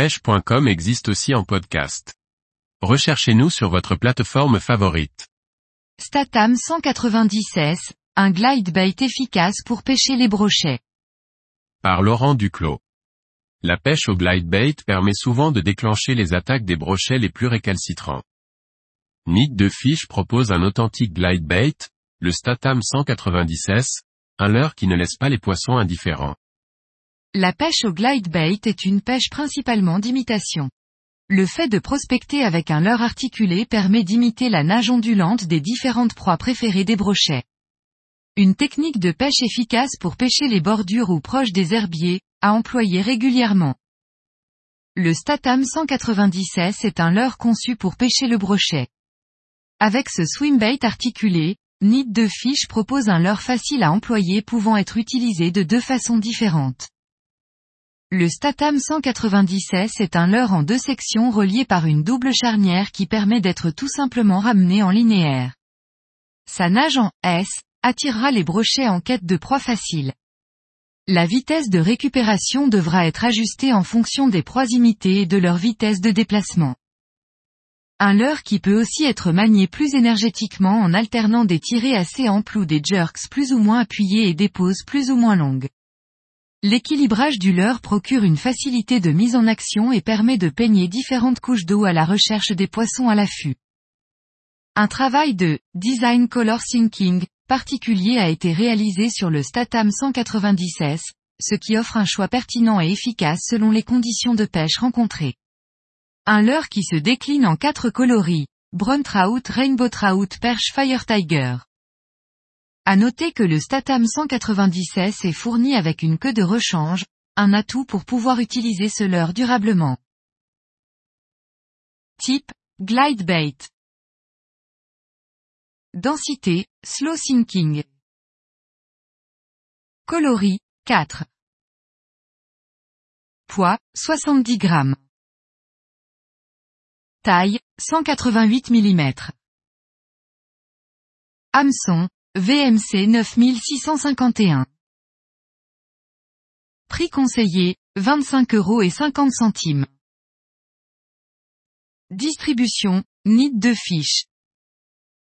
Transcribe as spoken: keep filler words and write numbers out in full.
pêche point com existe aussi en podcast. Recherchez-nous sur votre plateforme favorite. Statam cent quatre-vingt-dix S, un glide bait efficace pour pêcher les brochets. Par Laurent Duclos. La pêche au glide bait permet souvent de déclencher les attaques des brochets les plus récalcitrants. Need deux Fish propose un authentique glide bait, le Statam cent quatre-vingt-dix S, un leurre qui ne laisse pas les poissons indifférents. La pêche au glide bait est une pêche principalement d'imitation. Le fait de prospecter avec un leurre articulé permet d'imiter la nage ondulante des différentes proies préférées des brochets. Une technique de pêche efficace pour pêcher les bordures ou proches des herbiers, à employer régulièrement. Le Statam cent quatre-vingt-dix S est un leurre conçu pour pêcher le brochet. Avec ce swimbait articulé, Need deux Fish propose un leurre facile à employer pouvant être utilisé de deux façons différentes. Le Statam cent quatre-vingt-dix S est un leurre en deux sections reliées par une double charnière qui permet d'être tout simplement ramené en linéaire. Sa nage en S attirera les brochets en quête de proies faciles. La vitesse de récupération devra être ajustée en fonction des proies imitées et de leur vitesse de déplacement. Un leurre qui peut aussi être manié plus énergétiquement en alternant des tirées assez amples ou des jerks plus ou moins appuyés et des pauses plus ou moins longues. L'équilibrage du leurre procure une facilité de mise en action et permet de peigner différentes couches d'eau à la recherche des poissons à l'affût. Un travail de « design color thinking » particulier a été réalisé sur le Statam cent quatre-vingt-dix S, ce qui offre un choix pertinent et efficace selon les conditions de pêche rencontrées. Un leurre qui se décline en quatre coloris, brown trout, rainbow trout, perche, fire tiger. À noter que le Statam cent quatre-vingt-dix S est fourni avec une queue de rechange, un atout pour pouvoir utiliser ce leurre durablement. Type, glide bait. Densité, slow sinking. Coloris, quatre. Poids, soixante-dix grammes. Taille, cent quatre-vingt-huit millimètres. Hameçon, V M C neuf mille six cent cinquante et un. Prix conseillé, vingt-cinq euros et cinquante centimes. Distribution, Need deux Fish.